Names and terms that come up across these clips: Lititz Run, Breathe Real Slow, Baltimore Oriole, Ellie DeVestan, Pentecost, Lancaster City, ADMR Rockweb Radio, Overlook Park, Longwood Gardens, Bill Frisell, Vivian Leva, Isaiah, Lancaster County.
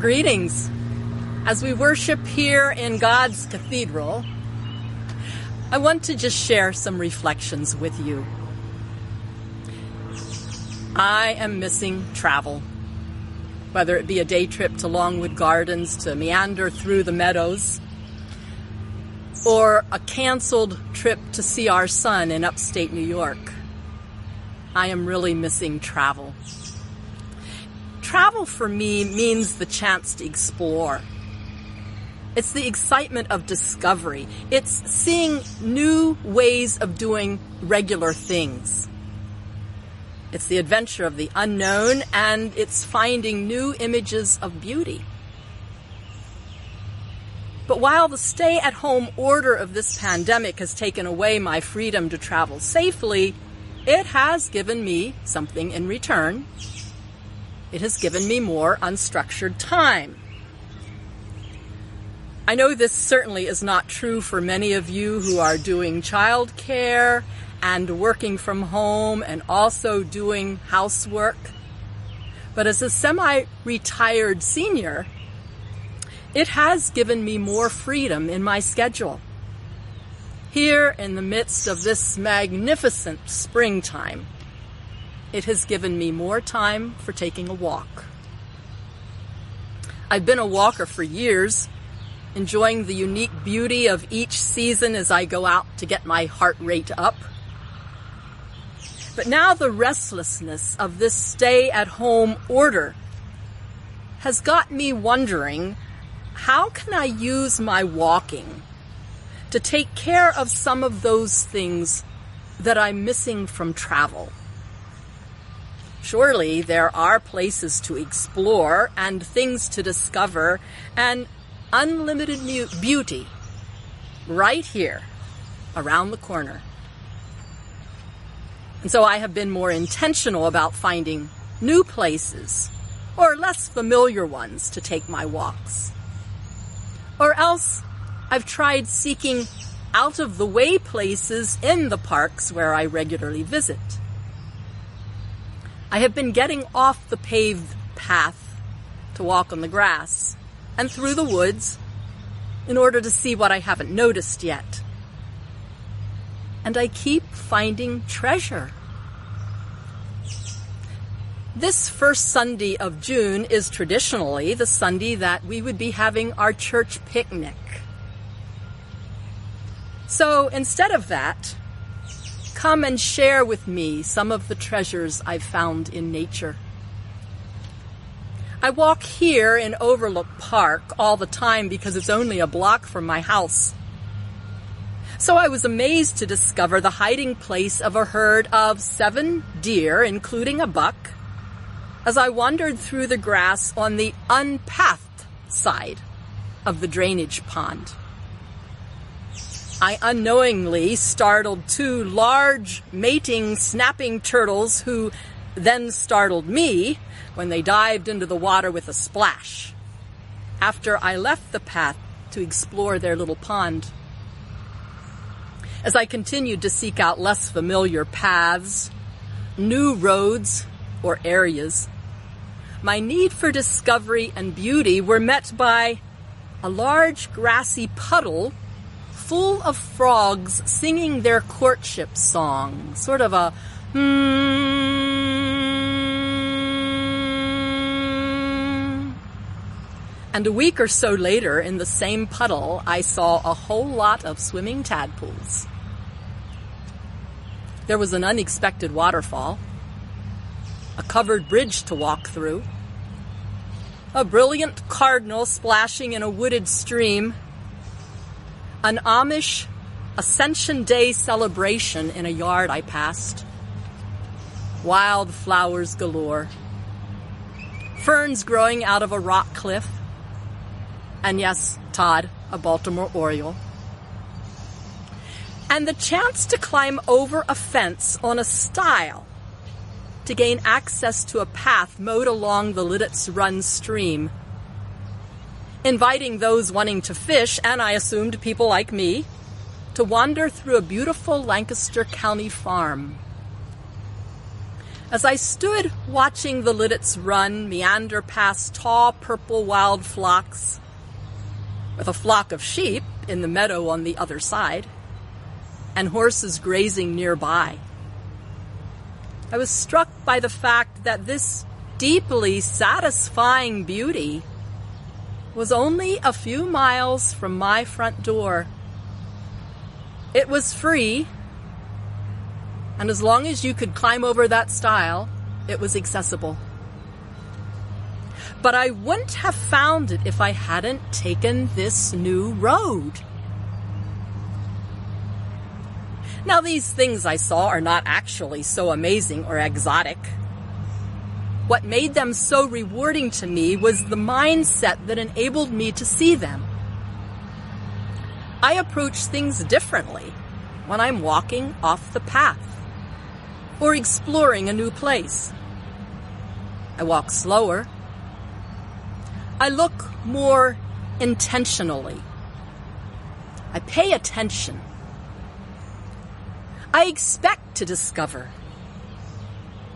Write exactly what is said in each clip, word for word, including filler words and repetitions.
Greetings. As we worship here in God's Cathedral, I want to just share some reflections with you. I am missing travel, whether it be a day trip to Longwood Gardens to meander through the meadows, or a canceled trip to see our son in upstate New York. I am really missing travel. Travel for me means the chance to explore. It's the excitement of discovery. It's seeing new ways of doing regular things. It's the adventure of the unknown, and it's finding new images of beauty. But while the stay-at-home order of this pandemic has taken away my freedom to travel safely, it has given me something in return. It has given me more unstructured time. I know this certainly is not true for many of you who are doing childcare and working from home and also doing housework. But as a semi-retired senior, it has given me more freedom in my schedule. Here in the midst of this magnificent springtime, it has given me more time for taking a walk. I've been a walker for years, enjoying the unique beauty of each season as I go out to get my heart rate up. But now the restlessness of this stay-at-home order has got me wondering, how can I use my walking to take care of some of those things that I'm missing from travel? Surely there are places to explore and things to discover and unlimited beauty right here around the corner. And so I have been more intentional about finding new places or less familiar ones to take my walks. Or else I've tried seeking out-of-the-way places in the parks where I regularly visit. I have been getting off the paved path to walk on the grass and through the woods in order to see what I haven't noticed yet. And I keep finding treasure. This first Sunday of June is traditionally the Sunday that we would be having our church picnic. So instead of that, come and share with me some of the treasures I've found in nature. I walk here in Overlook Park all the time because it's only a block from my house. So I was amazed to discover the hiding place of a herd of seven deer, including a buck, as I wandered through the grass on the unpathed side of the drainage pond. I unknowingly startled two large mating snapping turtles who then startled me when they dived into the water with a splash after I left the path to explore their little pond. As I continued to seek out less familiar paths, new roads, or areas, my need for discovery and beauty were met by a large grassy puddle full of frogs singing their courtship song, sort of a hmm. And a week or so later, in the same puddle, I saw a whole lot of swimming tadpoles. There was an unexpected waterfall, a covered bridge to walk through, a brilliant cardinal splashing in a wooded stream, an Amish Ascension Day celebration in a yard I passed, wildflowers galore, ferns growing out of a rock cliff, and yes, Todd, a Baltimore Oriole, and the chance to climb over a fence on a stile to gain access to a path mowed along the Lititz Run stream, inviting those wanting to fish, and I assumed people like me, to wander through a beautiful Lancaster County farm. As I stood watching the Lititz Run meander past tall purple wild flocks, with a flock of sheep in the meadow on the other side, and horses grazing nearby, I was struck by the fact that this deeply satisfying beauty was only a few miles from my front door. It was free, and as long as you could climb over that stile, it was accessible. But I wouldn't have found it if I hadn't taken this new road. Now, these things I saw are not actually so amazing or exotic. What made them so rewarding to me was the mindset that enabled me to see them. I approach things differently when I'm walking off the path or exploring a new place. I walk slower. I look more intentionally. I pay attention. I expect to discover.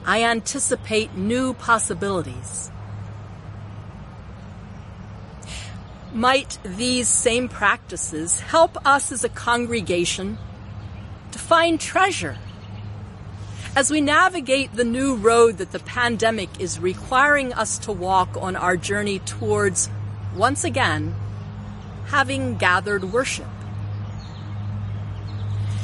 I anticipate new possibilities. Might these same practices help us as a congregation to find treasure as we navigate the new road that the pandemic is requiring us to walk on our journey towards, once again, having gathered worship?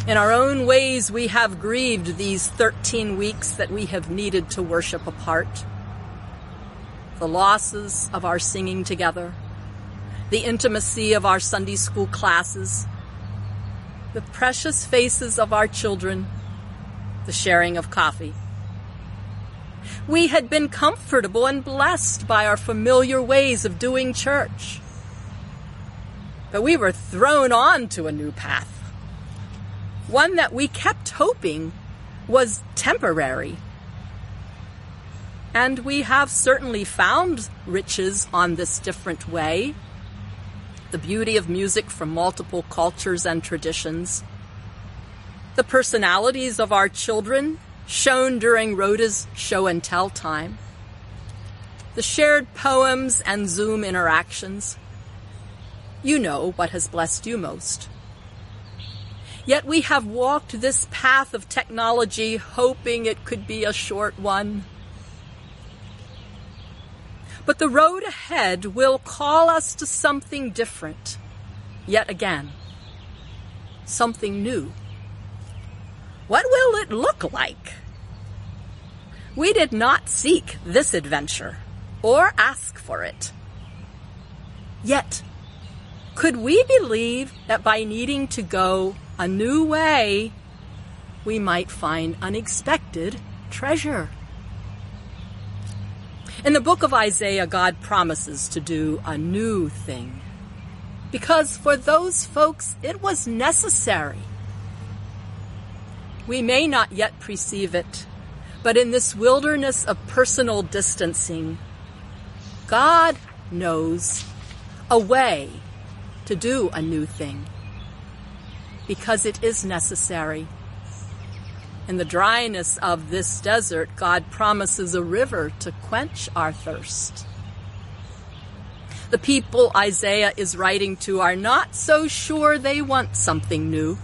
In our own ways, we have grieved these thirteen weeks that we have needed to worship apart. The losses of our singing together, the intimacy of our Sunday school classes, the precious faces of our children, the sharing of coffee. We had been comfortable and blessed by our familiar ways of doing church, but we were thrown on to a new path. One that we kept hoping was temporary. And we have certainly found riches on this different way. The beauty of music from multiple cultures and traditions. The personalities of our children shown during Rhoda's show and tell time. The shared poems and Zoom interactions. You know what has blessed you most. Yet we have walked this path of technology hoping it could be a short one. But the road ahead will call us to something different, yet again, something new. What will it look like? We did not seek this adventure or ask for it. Yet, could we believe that by needing to go a new way, we might find unexpected treasure? In the book of Isaiah, God promises to do a new thing, because for those folks, it was necessary. We may not yet perceive it, but in this wilderness of personal distancing, God knows a way to do a new thing. Because it is necessary. In the dryness of this desert, God promises a river to quench our thirst. The people Isaiah is writing to are not so sure they want something new.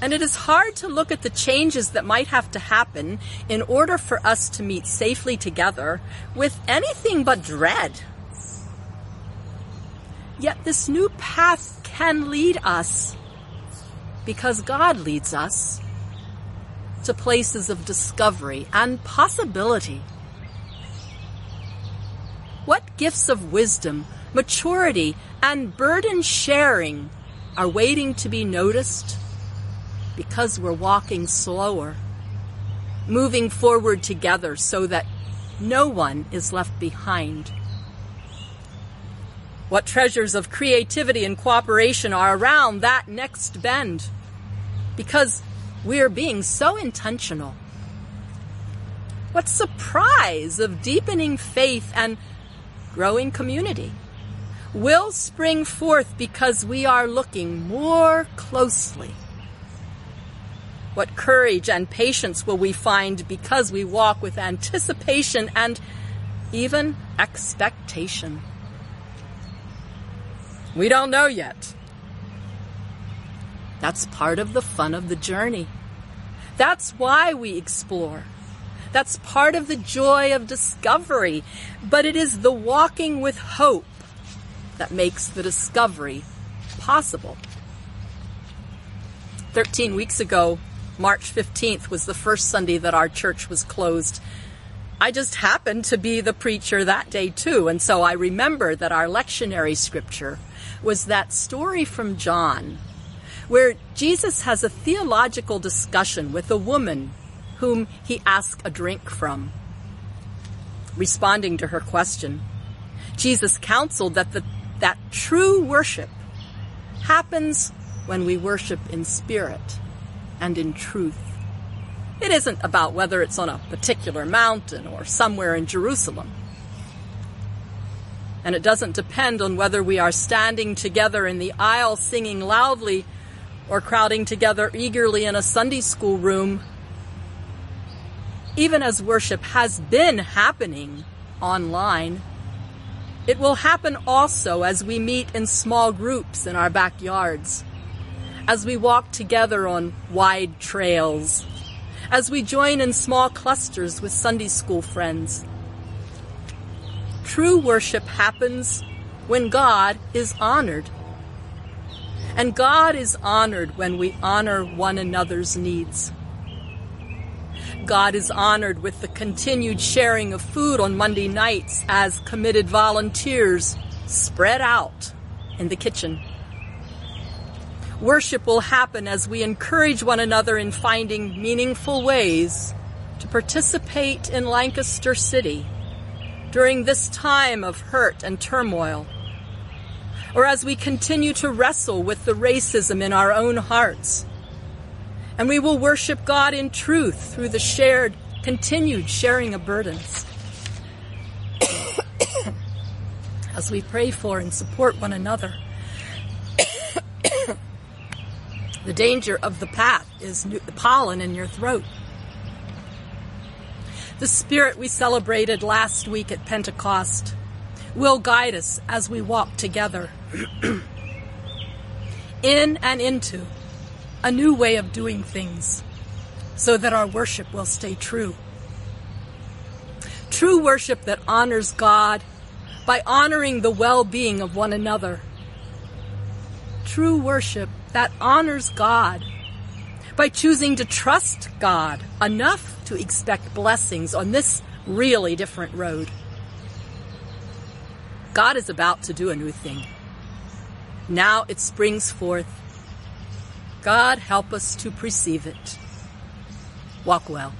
And it is hard to look at the changes that might have to happen in order for us to meet safely together with anything but dread. Yet this new path can lead us, because God leads us, to places of discovery and possibility. What gifts of wisdom, maturity, and burden sharing are waiting to be noticed because we're walking slower, moving forward together so that no one is left behind. What treasures of creativity and cooperation are around that next bend? Because we're being so intentional. What surprise of deepening faith and growing community will spring forth because we are looking more closely. What courage and patience will we find because we walk with anticipation and even expectation? We don't know yet. That's part of the fun of the journey. That's why we explore. That's part of the joy of discovery. But it is the walking with hope that makes the discovery possible. Thirteen weeks ago, March fifteenth, was the first Sunday that our church was closed. I just happened to be the preacher that day too, and so I remember that our lectionary scripture was that story from John, where Jesus has a theological discussion with a woman whom he asks a drink from. Responding to her question, Jesus counseled that the, that true worship happens when we worship in spirit and in truth. It isn't about whether it's on a particular mountain or somewhere in Jerusalem. And it doesn't depend on whether we are standing together in the aisle singing loudly or crowding together eagerly in a Sunday school room, even as worship has been happening online. It will happen also as we meet in small groups in our backyards, as we walk together on wide trails, as we join in small clusters with Sunday school friends. True worship happens when God is honored. And God is honored when we honor one another's needs. God is honored with the continued sharing of food on Monday nights as committed volunteers spread out in the kitchen. Worship will happen as we encourage one another in finding meaningful ways to participate in Lancaster City during this time of hurt and turmoil, or as we continue to wrestle with the racism in our own hearts. And we will worship God in truth through the shared, continued sharing of burdens. As we pray for and support one another, the danger of the path is new, the pollen in your throat. The Spirit we celebrated last week at Pentecost will guide us as we walk together in and into a new way of doing things so that our worship will stay true. True worship that honors God by honoring the well-being of one another. True worship that honors God by choosing to trust God enough to expect blessings on this really different road. God is about to do a new thing. Now it springs forth. God help us to perceive it. Walk well.